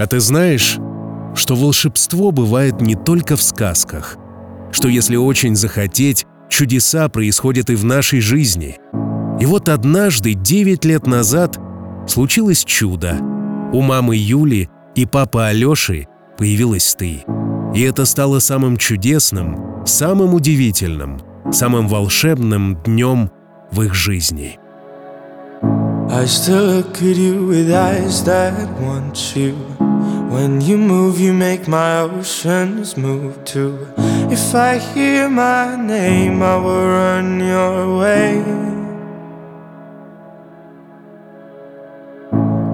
А ты знаешь, что волшебство бывает не только в сказках, что если очень захотеть, чудеса происходят и в нашей жизни. И вот однажды, 9 лет назад, случилось чудо. У мамы Юли и папы Алёши появилась ты. И это стало самым чудесным, самым удивительным, самым волшебным днем в их жизни. I still look at you with eyes that want you. When you move, you make my oceans move too. If I hear my name, I will run your way.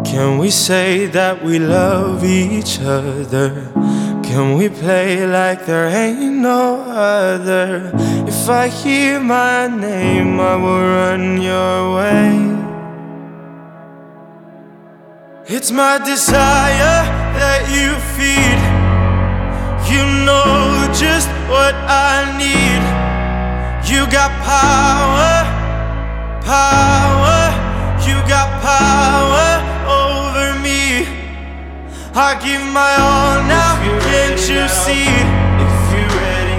Can we say that we love each other? Can we play like there ain't no other? If I hear my name, I will run your way. It's my desire that you feed. You know just what I need. You got power, power. You got power over me. I give my all now, can't you see?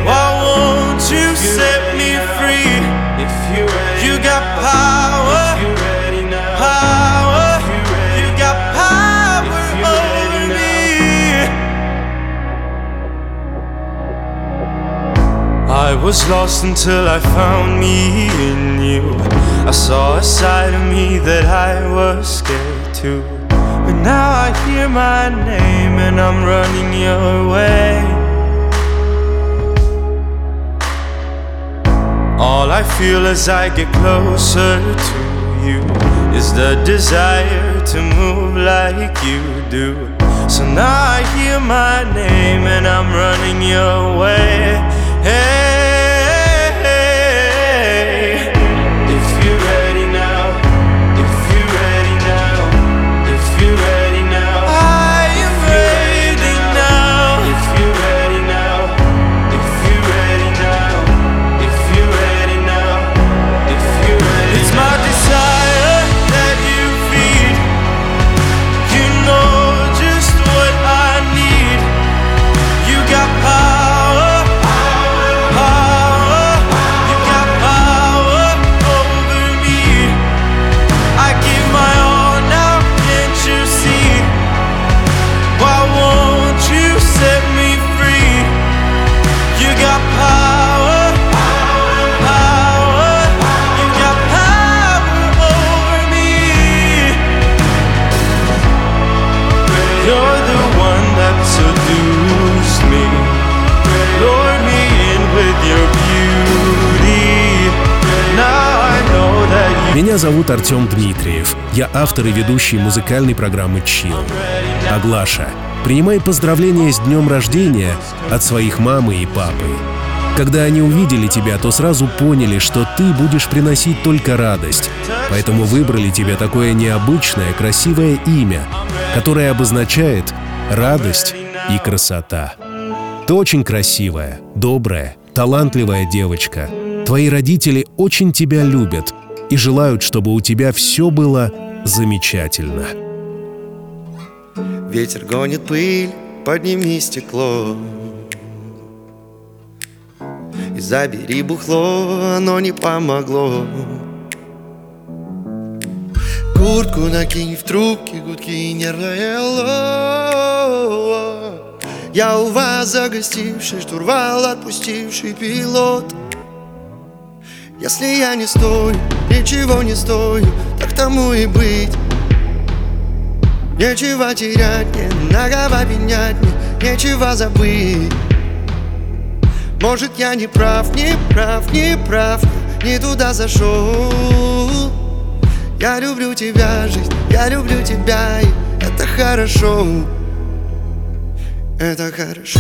Why won't you set me free? You got power, power. I was lost until I found me in you. I saw a side of me that I was scared to. But now I hear my name and I'm running your way. All I feel as I get closer to you is the desire to move like you do. So now I hear my name and I'm running your way. Hey. Меня зовут Артем Дмитриев, я автор и ведущий музыкальной программы «CHILL». Аглаша, принимай поздравления с днем рождения от своих мамы и папы. Когда они увидели тебя, то сразу поняли, что ты будешь приносить только радость, поэтому выбрали тебе такое необычное, красивое имя, которое обозначает радость и красота. Ты очень красивая, добрая, талантливая девочка. Твои родители очень тебя любят и желают, чтобы у тебя все было замечательно. Ветер гонит пыль, подними стекло и забери бухло, оно не помогло. Куртку накинь, в трубке гудки, нервное ло. Я у вас загостивший, штурвал отпустивший пилот. Если я не стою, ничего не стою, так тому и быть. Нечего терять мне, многого менять мне, нечего забыть. Может, я не прав, не прав, не прав, не туда зашел. Я люблю тебя, жизнь, я люблю тебя, и это хорошо. Это хорошо.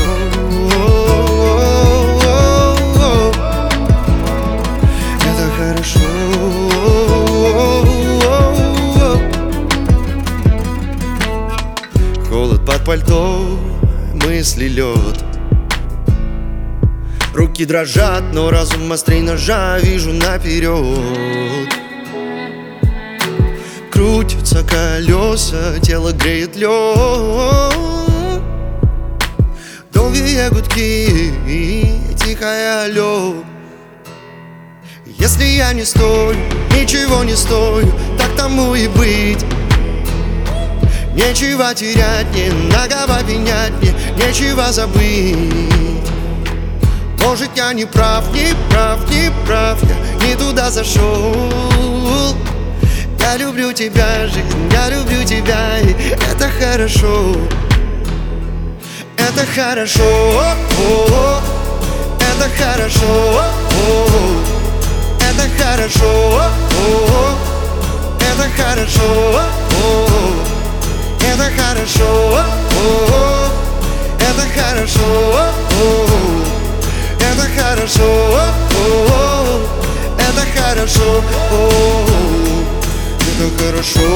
Хорошо. Холод под пальто, мысли лед. Руки дрожат, но разум острей ножа, вижу наперед. Крутятся колеса, тело греет лед. безмолвие гудки и тихое алло. Если я не стою, ничего не стою, так тому и быть. Нечего терять, не на кого пенять, мне нечего забыть. Может, я не прав, не прав, не прав, я не туда зашел. Я люблю тебя, жизнь, я люблю тебя, и это хорошо. Это хорошо, о-о-о. Это хорошо, о-о-о. Это хорошо, о-о-о. Это хорошо, о-о-о. Это хорошо, о-о-о. Это хорошо, о-о-о. Это хорошо, о-о-о. Это хорошо, о-о-о. Это хорошо.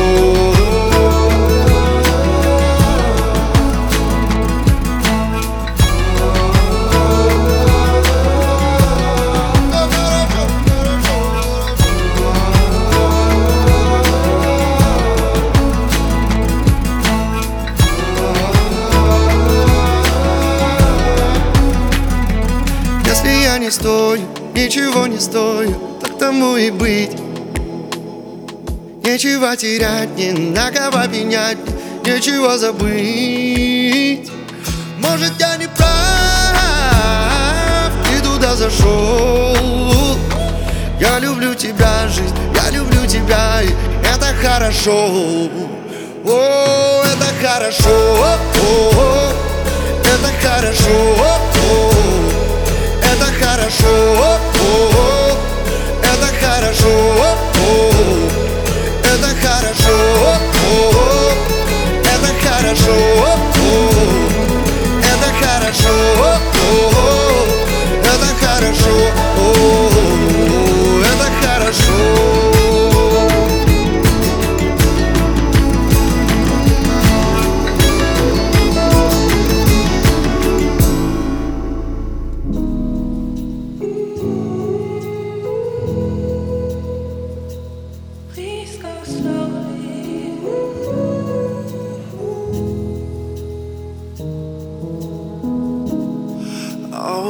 Стою, ничего не стою, так тому и быть. Нечего терять, не на кого пенять, нечего забыть. Может, я не прав, ты туда зашел. Я люблю тебя, жизнь, я люблю тебя, и это хорошо. О, это хорошо, о, это хорошо, о. Это хорошо, о-о-о. Это хорошо, о-о-о. Это хорошо, о-о-о. Это хорошо, о-о-о. Это хорошо, о-о-о. Это хорошо, о-о-о. Это хорошо.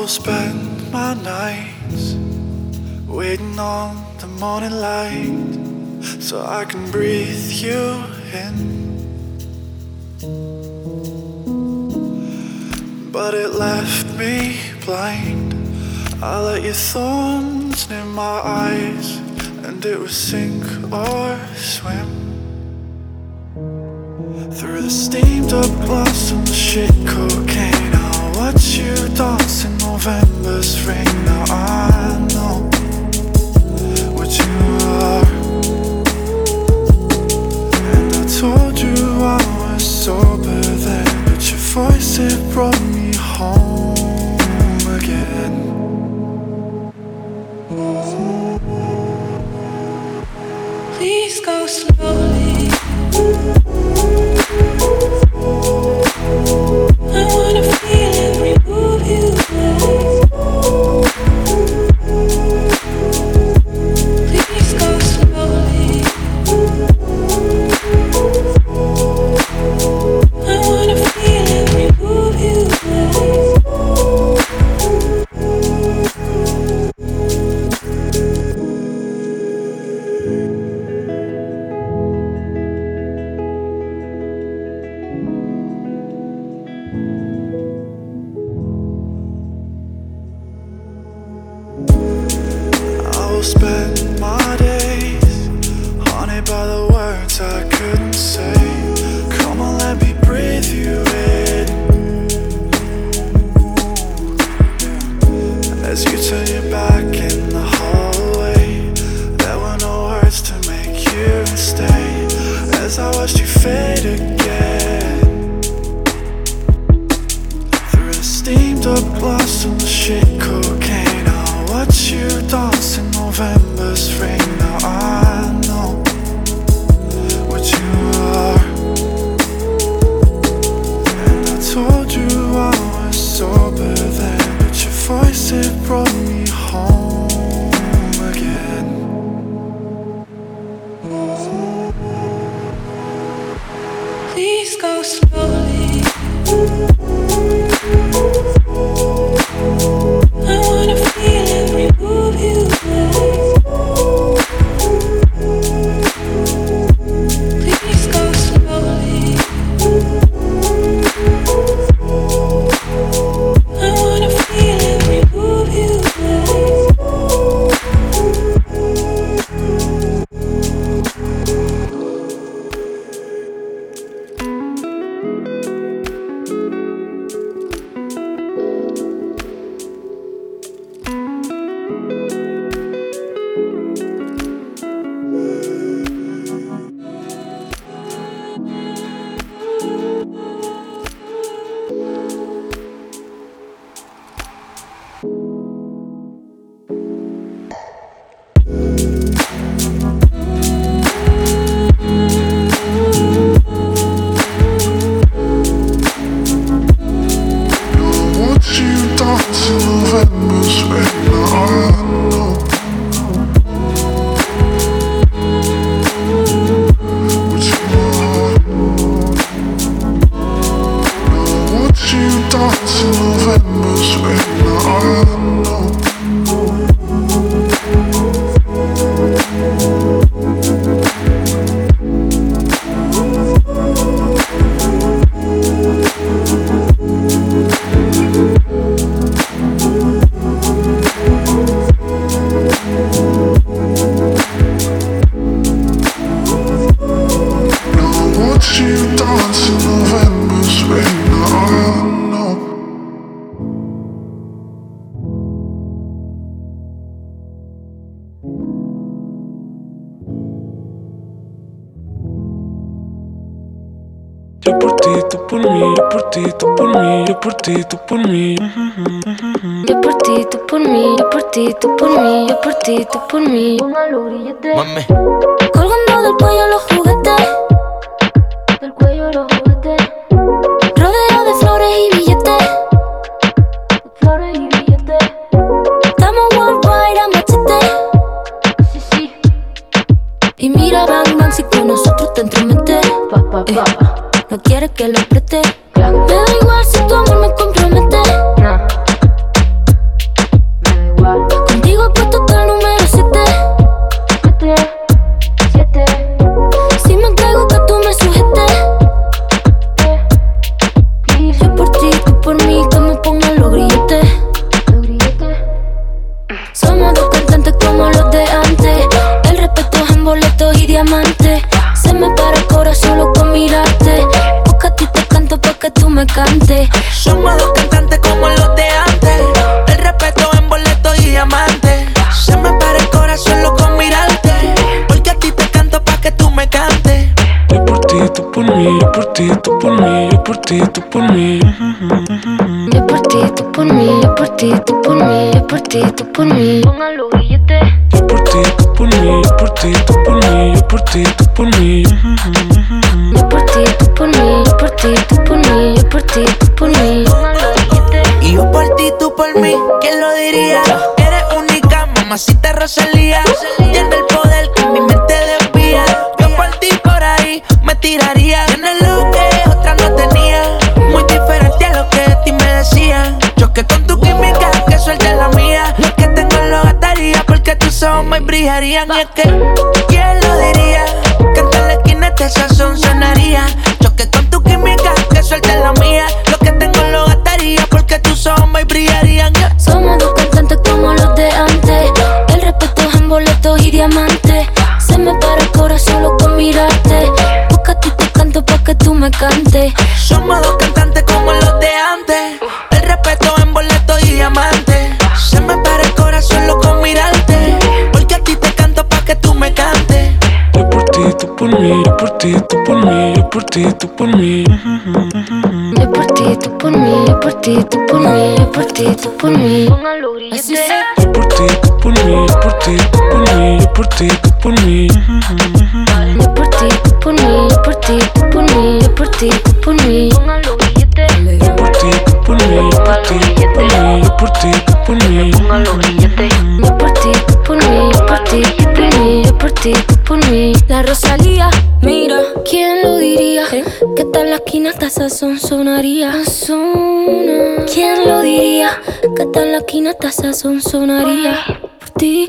Spend my nights waiting on the morning light so I can breathe you in. But it left me blind. I let your thorns near my eyes and it was sink or swim. Through the steamed up glass and the shit cocaine, I watch you dancing. November's rain, now I know what you are. And I told you I was sober then, but your voice, it brought me home again. Please go slowly, I wanna feel every move you make. Please go slowly. Yo por ti, tú por mí, yo por ti, tú por mí, yo por ti, tú por mí. Yo por ti, tú por mí, yo por ti, tú por mí, yo por ti, tú por mí. Mami. Colgando del cuello los juguetes, del cuello los juguetes. Rodeo de flores y billetes, de flores y billetes. Estamos worldwide a machete. Sí, sí. Y mira Bang Bang si con nosotros te entromete. Pa, pa, pa. No quiere que lo apriete. Me da igual si tu amor me compromete. Nah. Me da igual. Contigo he puesto hasta el número 7. 7. Si me entrego que tú me sujetes. Yo por ti, tú por mí, que me pongan los grilletes. Somos dos cantantes como los de antes. El respeto es en boletos y diamantes. Se me para el corazón solo con mirarte. Porque a ti te canto pa' que tú me cantes. Somos dos cantantes como los de antes. El respeto en boletos y diamantes. Se me para el corazón solo con mirarte. Porque a ti te canto pa' que tú me cantes. Yo por ti, tú por mí, yo por ti, tú por mí, yo por ti, tú por mí. Yo por ti, tú por mí, yo por ti, tú por mí, yo por ti, tú por mí. Pongan los billetes. Yo por ti, tú por mí, yo por ti, tú por mí, yo por ti, tú por mí. Yo por ti, tú por mí, yo por ti, tú por mí, yo por ti, tú por mí. Y yo por ti, tú por mí, ¿quién lo diría? Eres única, mamacita Rosalía. Tiene el poder que mi mente desvía. Yo por ti por ahí me tiraría. Tienes lo que otra no tenía, muy diferente a lo que de ti me decían. Choque con tu química, que suelte la mía. Lo que tengo lo gastaría porque tus ojos me brillarían. Y es que, ¿quién lo diría? Esa son sonaría. Choque con tu química, que suelte la mía. Lo que tengo lo gastaría porque tus ojos me brillarían. Yeah. Somos dos cantantes como los de antes. El respeto es en boletos y diamantes. Se me para el corazón solo con mirarte. Busca tú te canto pa' que tú me cantes. Somos dos cantantes como los de antes. El respeto en boletos y diamantes. Se me para el corazón solo con mirarte. Porque a ti te canto pa' que tú me cantes. Tú por mí, yo por ti, tú por mí, yo por ti, tú por mí. Yo por ti, tú por mí, yo por ti, tú por mí, yo por ti, tú por mí. Yo por ti, tú por mí, yo por ti, tú por mí, yo por ti, tú por mí. Yo por ti, tú por mí, yo por ti, tú por mí, yo por ti, tú por mí. Yo por ti, tú por mí, yo por ti, tú por mí, yo por ti, tú por mí. Yo por ti, tú por mí, yo por ti, tú por mí, yo por ti, tú por mí. La Rosalía, mira, ¿quién lo diría? Que tal la esquina taza son sonaría. ¿Quién lo diría? Que tal la esquina taza son sonaría. Por ti,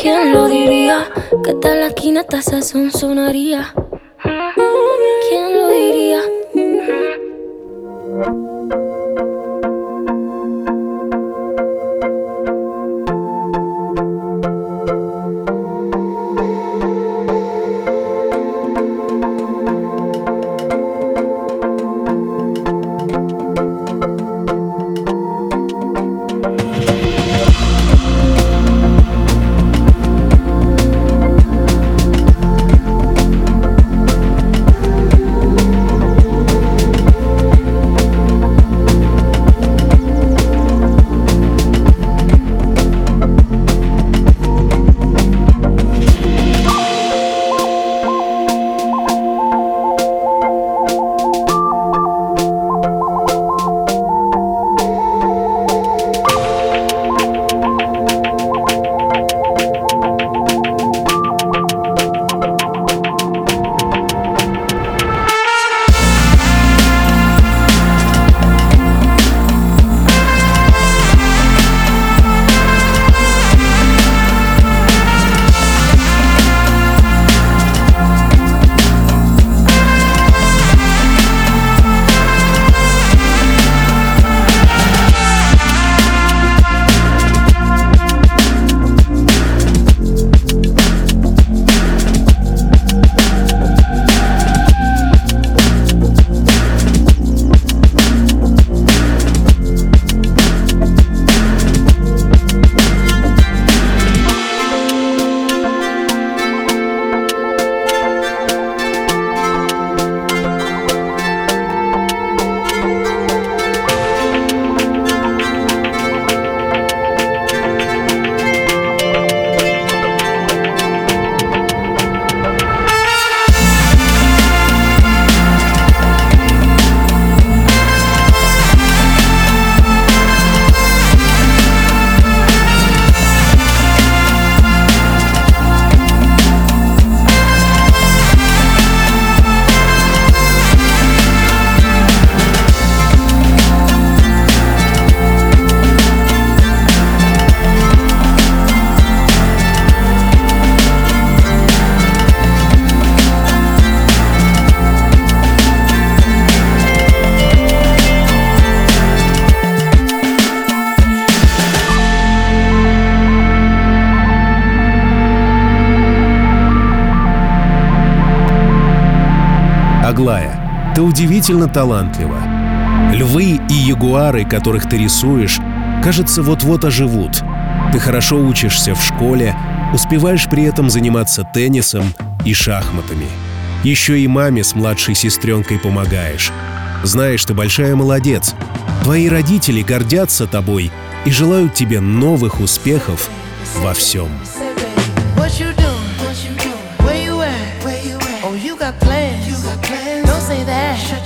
¿quién lo diría? Que tal la esquina taza son sonaría. ¿Quién lo diría? Аглая, ты удивительно талантлива. Львы и ягуары, которых ты рисуешь, кажется, вот-вот оживут. Ты хорошо учишься в школе, успеваешь при этом заниматься теннисом и шахматами. Еще и маме с младшей сестренкой помогаешь. Знаешь, ты большая молодец. Твои родители гордятся тобой и желают тебе новых успехов во всем.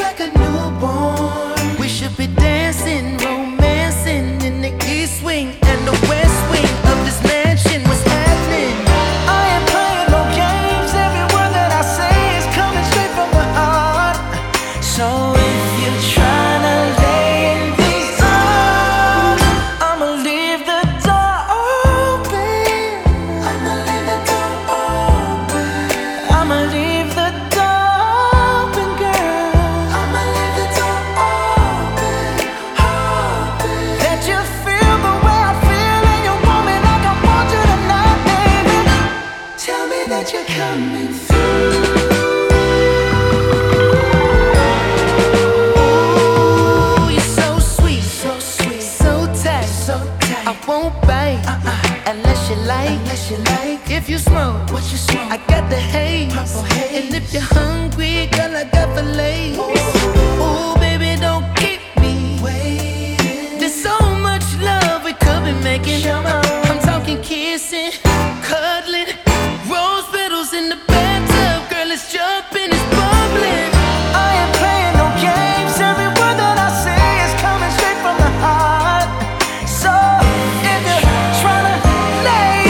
like a newborn. We should be dancing, romancing in the east wing and the west wing of this mansion. What's happening? I am playing no games. Every word that I say is coming straight from my heart. So if you try. If you smoke, what you smoke, I got the haze. And if you're hungry, girl, I got the lace. Ooh, baby, don't keep me waiting. There's so much love we could be making. I'm talking kissing, cuddling, rose petals in the bathtub. Girl, it's jumping, it's bubbling. I ain't playing no games. Every word that I say is coming straight from the heart. So if you're trying to lay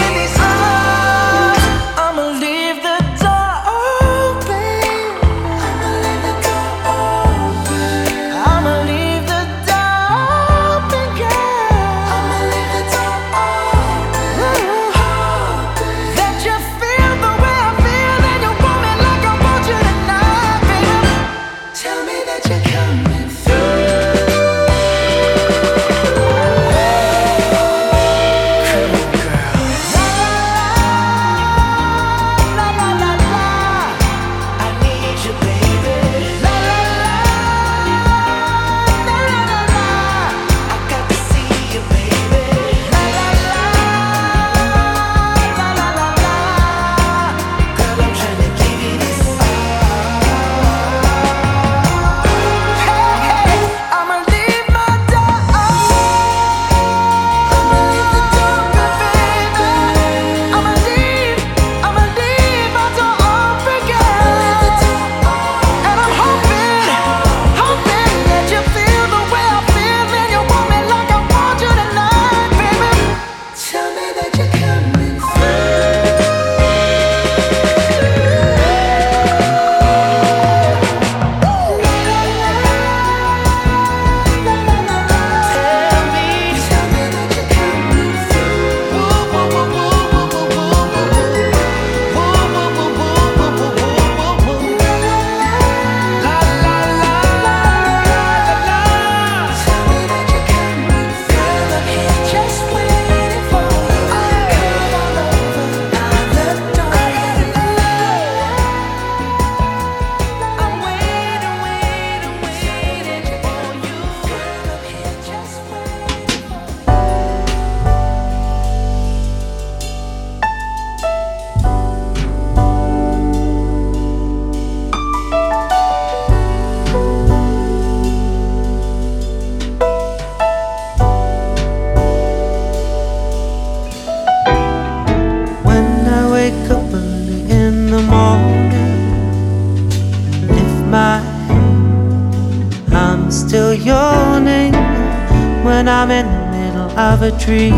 a dream,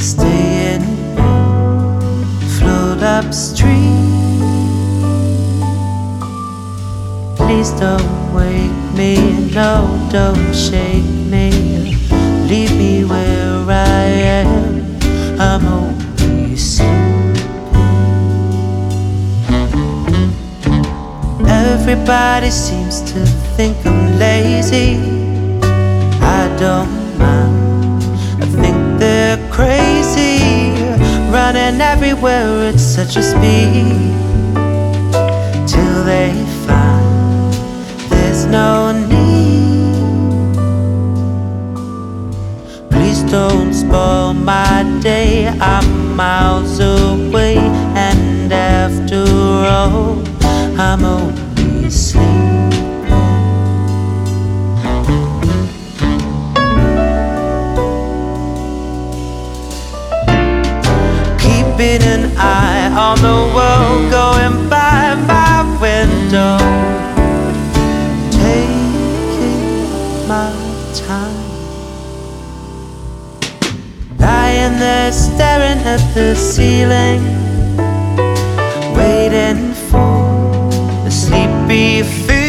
stay in it, float upstream. Please don't wake me, no, don't shake me, leave me where I am. I'm only sleeping. Everybody seems to think I'm lazy. I don't mind. I think they're crazy, running everywhere at such a speed, till they find there's no need. Please don't spoil my day. I'm miles away, and after all, I'm only asleep. Keeping an eye on the world going by my window, taking my time, lying there staring at the ceiling, waiting for the sleepy feeling.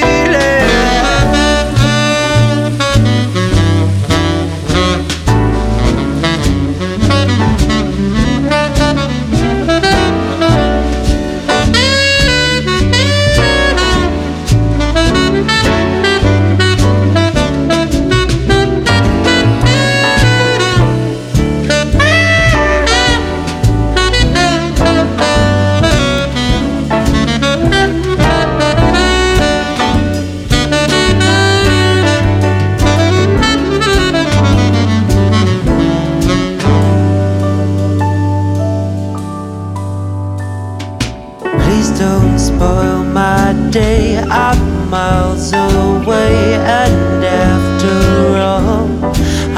Miles away, and after all,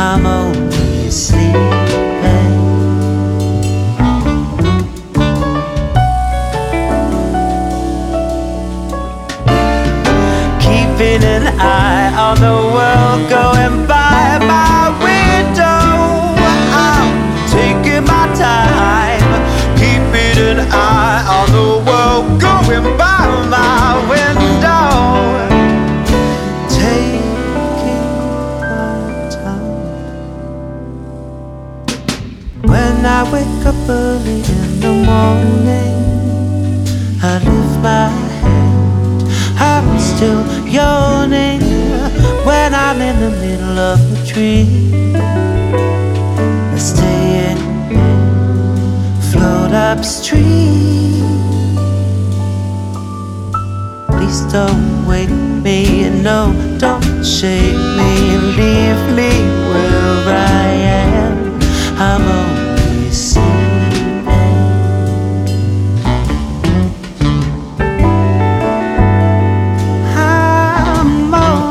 I'm only sleeping. Keeping an eye on the world going by my window, I'm taking my time. Keeping an eye on the world going by my window, taking my time. When I wake up early in the morning, I lift my hand, I'm still yawning. When I'm in the middle of the tree, I stay in, float upstream. Please don't wake me, no, don't shake me, leave me where I am, I'm only sleeping, I'm only,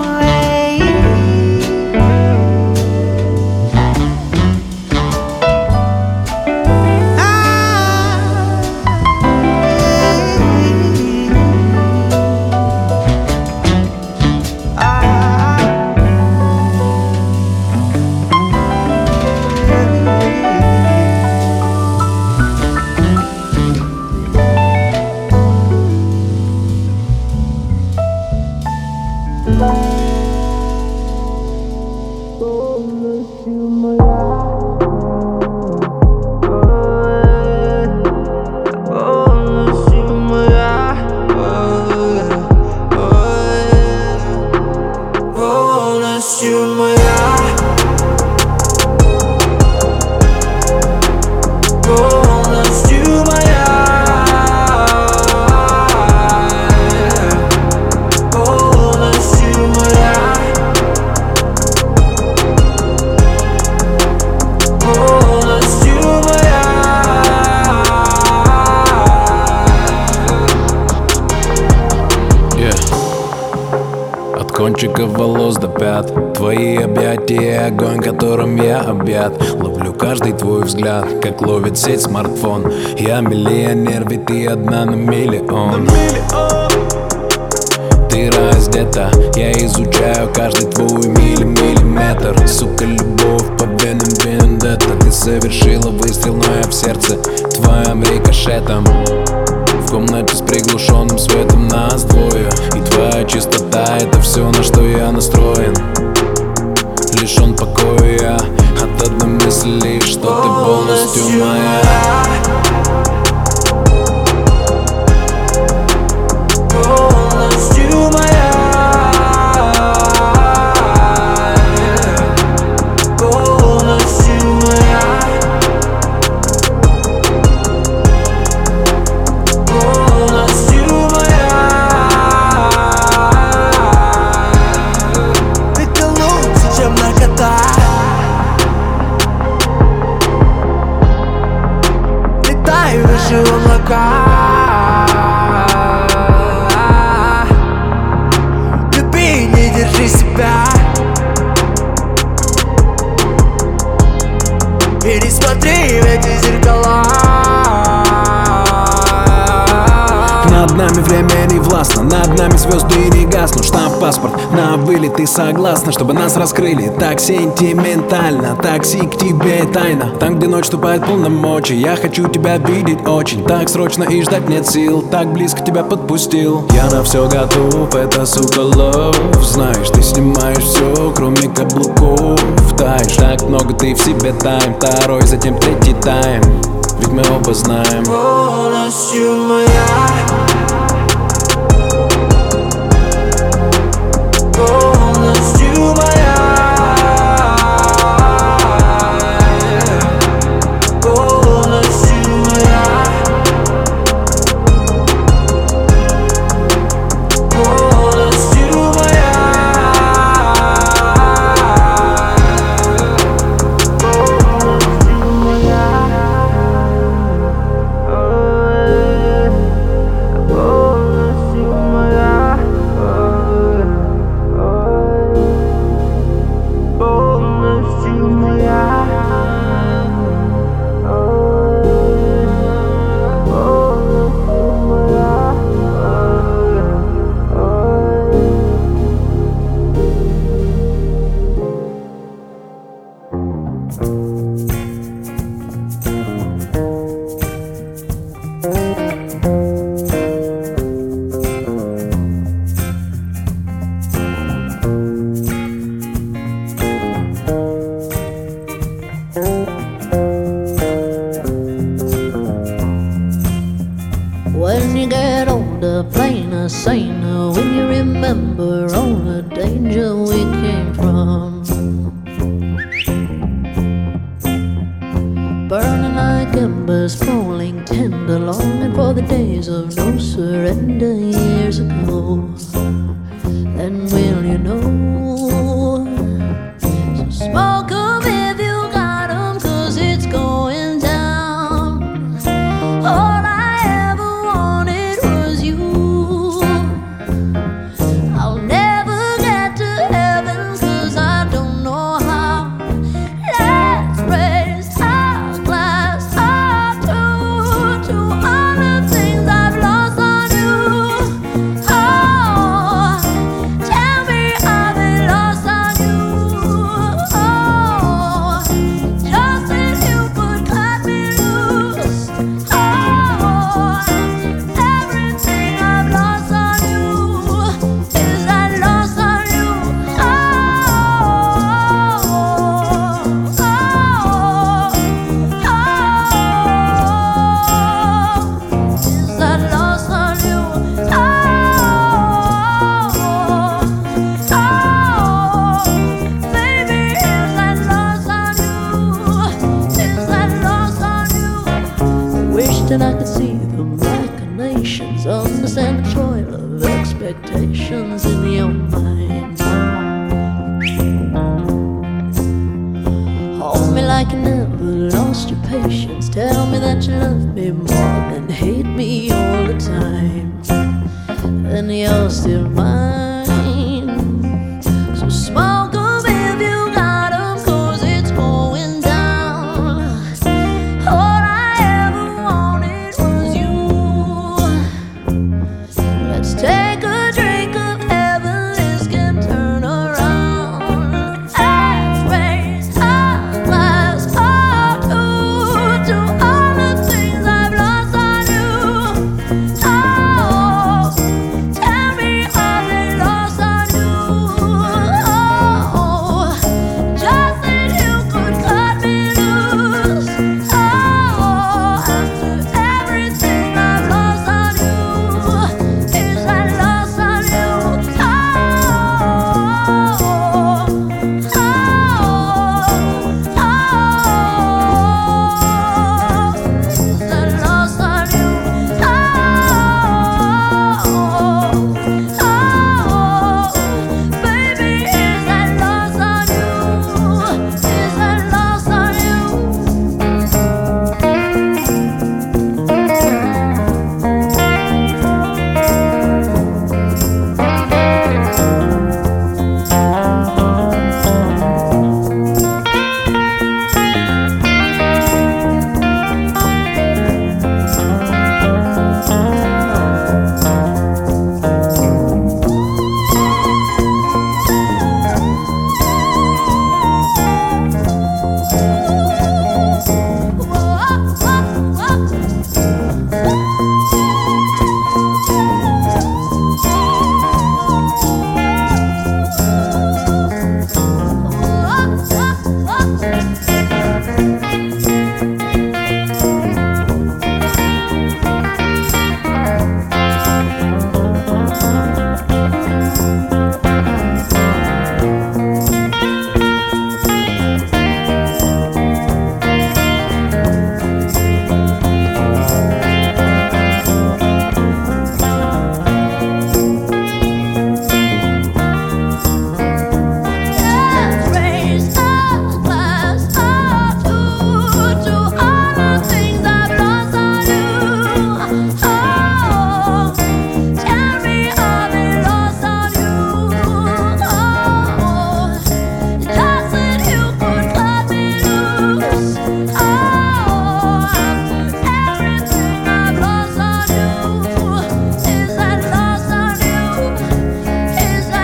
волос до пят, твои объятия, огонь, которым я объят. Ловлю каждый твой взгляд, как ловит сеть смартфон. Я миллионер, ведь ты одна на миллион. Ты раздета, я изучаю каждый твой миллиметр. Сука, любовь по венам вендетта. Ты совершила выстрел, но я в сердце твоим рикошетом. В комнате с приглушенным светом нас двое, и твоя чистота — это все, на что я настроен. Лишен покоя я от одной мысли, что ты полностью моя. Полностью моя. Над нами время не властно, над нами звезды не гаснут. Штамп-паспорт на вылет, ты согласна, чтобы нас раскрыли так сентиментально. Такси к тебе тайна, там где ночь вступает полномочий. Я хочу тебя видеть очень, так срочно и ждать нет сил. Так близко тебя подпустил, я на все готов, это сука лов. Знаешь, ты снимаешь все, кроме каблуков. Таешь, так много ты в себе тайм, второй, затем третий тайм. Ведь мы оба знаем, полностью моя.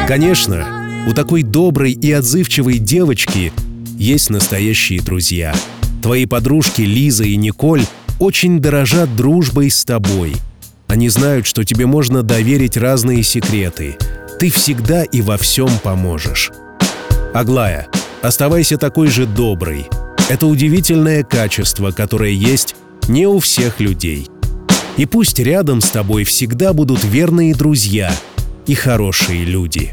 Конечно, у такой доброй и отзывчивой девочки есть настоящие друзья. Твои подружки Лиза и Николь очень дорожат дружбой с тобой. Они знают, что тебе можно доверить разные секреты. Ты всегда и во всем поможешь. Аглая, оставайся такой же доброй. Это удивительное качество, которое есть не у всех людей. И пусть рядом с тобой всегда будут верные друзья и хорошие люди.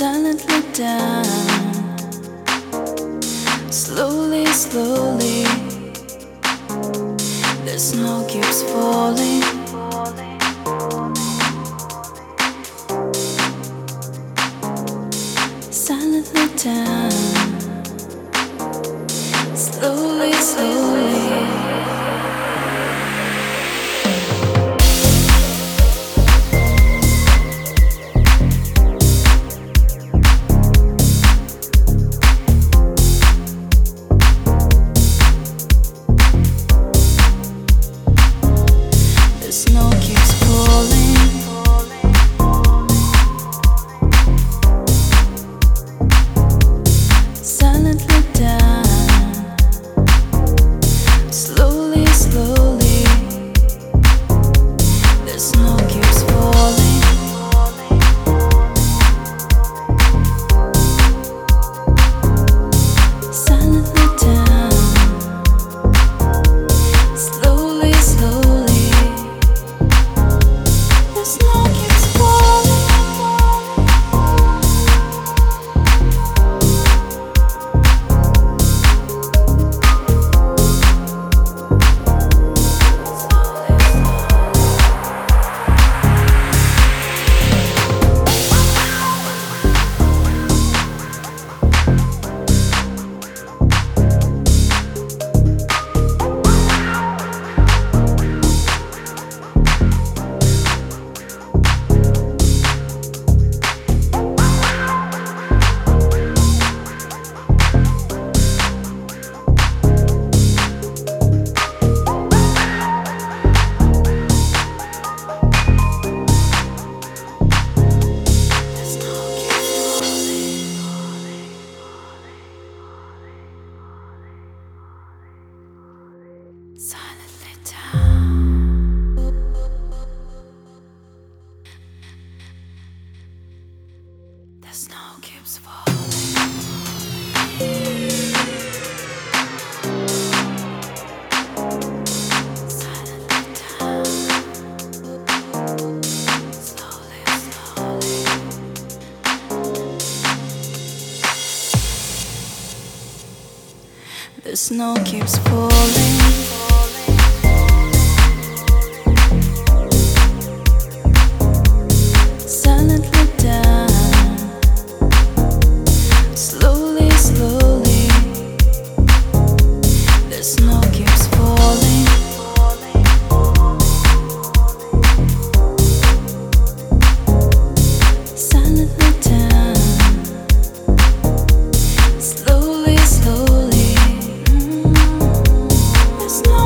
silently down. Slowly, slowly, the snow keeps falling. Silently down. Slowly, slowly. The snow keeps falling. It's not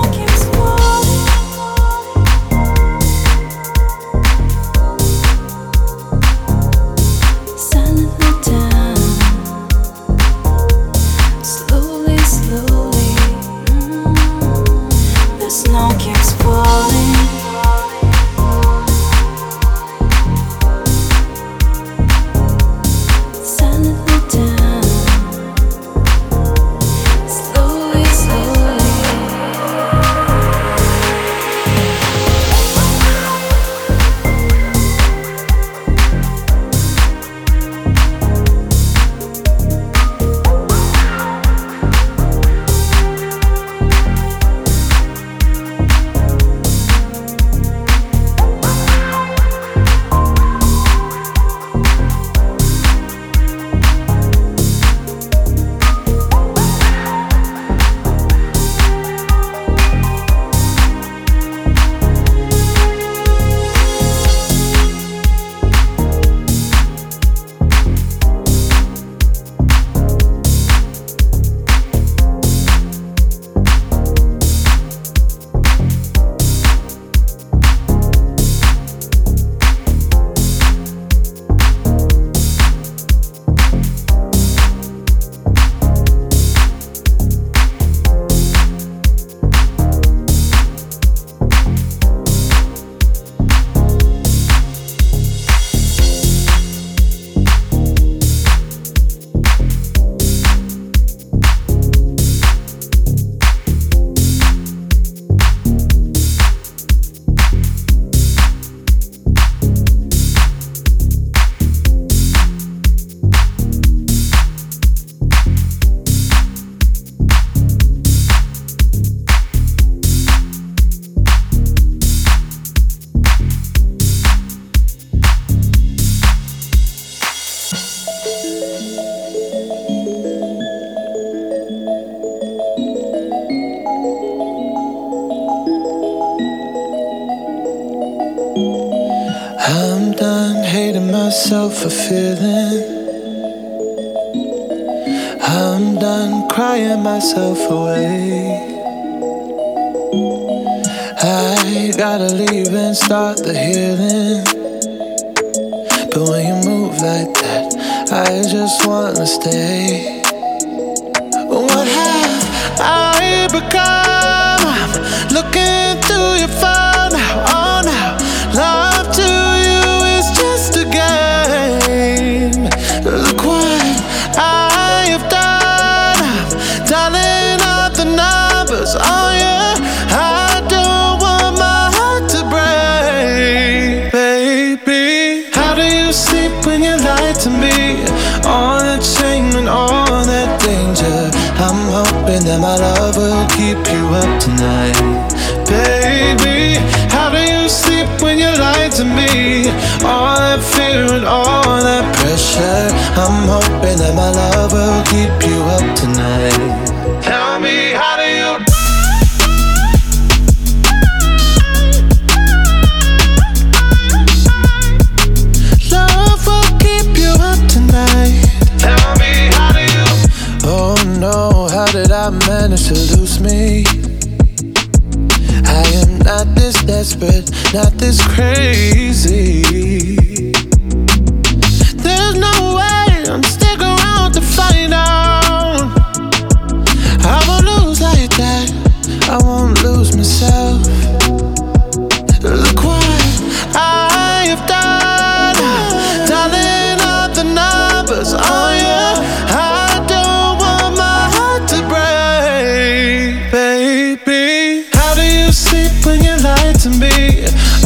myself a feeling. I'm done crying myself away. I gotta leave and start the healing. But when you move like that, I just wanna stay. What have I become? I'm looking through your phone now, oh now. Love to you is just a game. Look what I have done. I'm dialing up the numbers, oh yeah. I don't want my heart to break, baby. How do you sleep when you lie to me? All that shame and all that danger. I'm hoping that my love will keep you up tonight. Baby, how do you sleep when you lie to me? All that fear and all that pressure. I'm hoping that my love will keep you up tonight. Tell me, how do you... I managed to lose me. I am not this desperate, not this crazy. There's no way I'm sticking around to find out. I won't lose like that, I won't lose myself. Look what I have done, dialing up the numbers on you.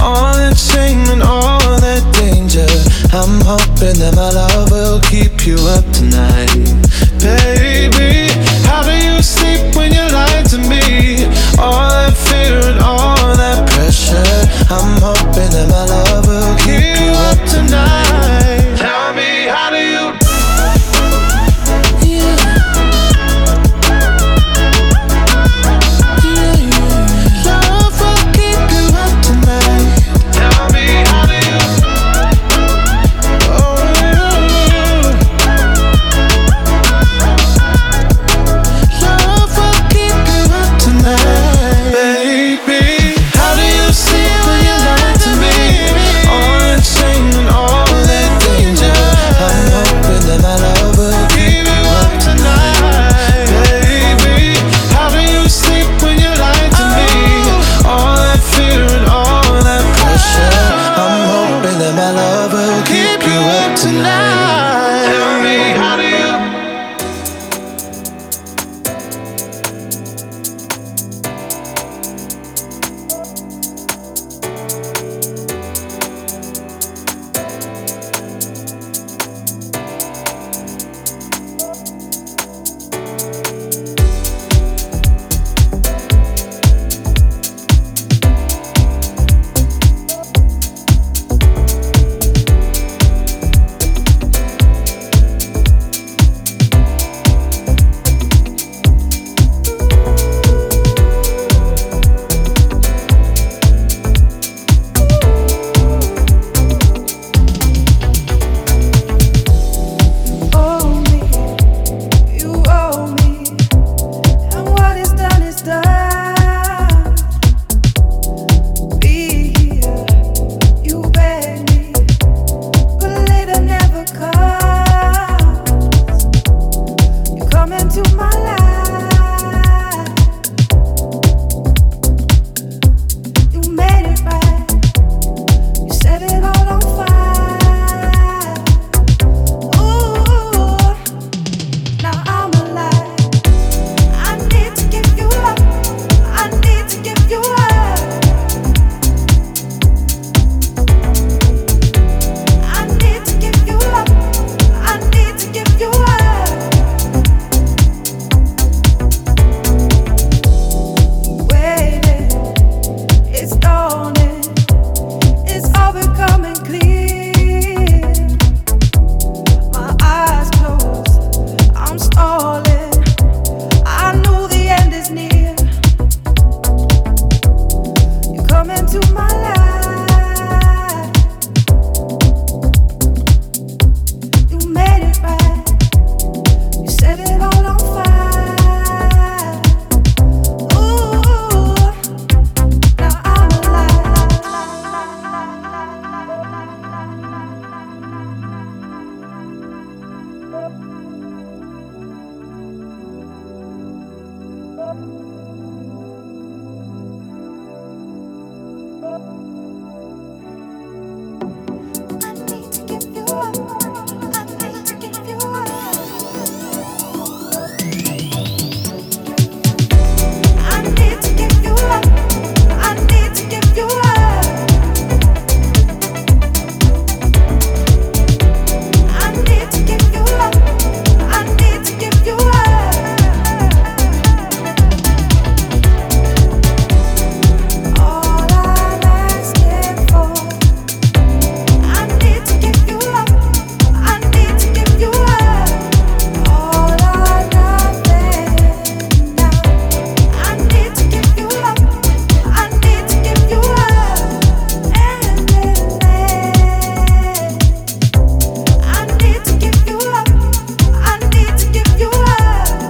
All that shame and all that danger. I'm hoping that my love will keep you up tonight. Baby, how do you sleep when you lie to me? All that fear and all that pressure. I'm hoping that my love will keep you up tonight. Tell me, how do you...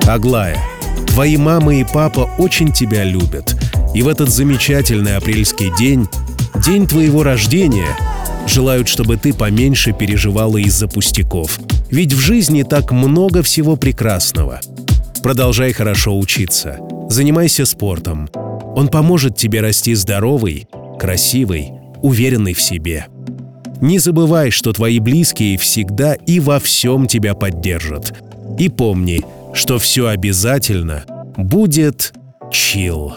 Аглая, твои мама и папа очень тебя любят. И в этот замечательный апрельский день, день твоего рождения, желают, чтобы ты поменьше переживала из-за пустяков. Ведь в жизни так много всего прекрасного. Продолжай хорошо учиться. Занимайся спортом. Он поможет тебе расти здоровой, красивой, уверенной в себе. Не забывай, что твои близкие всегда и во всем тебя поддержат. И помни, что все обязательно будет CHILL.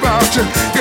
About you.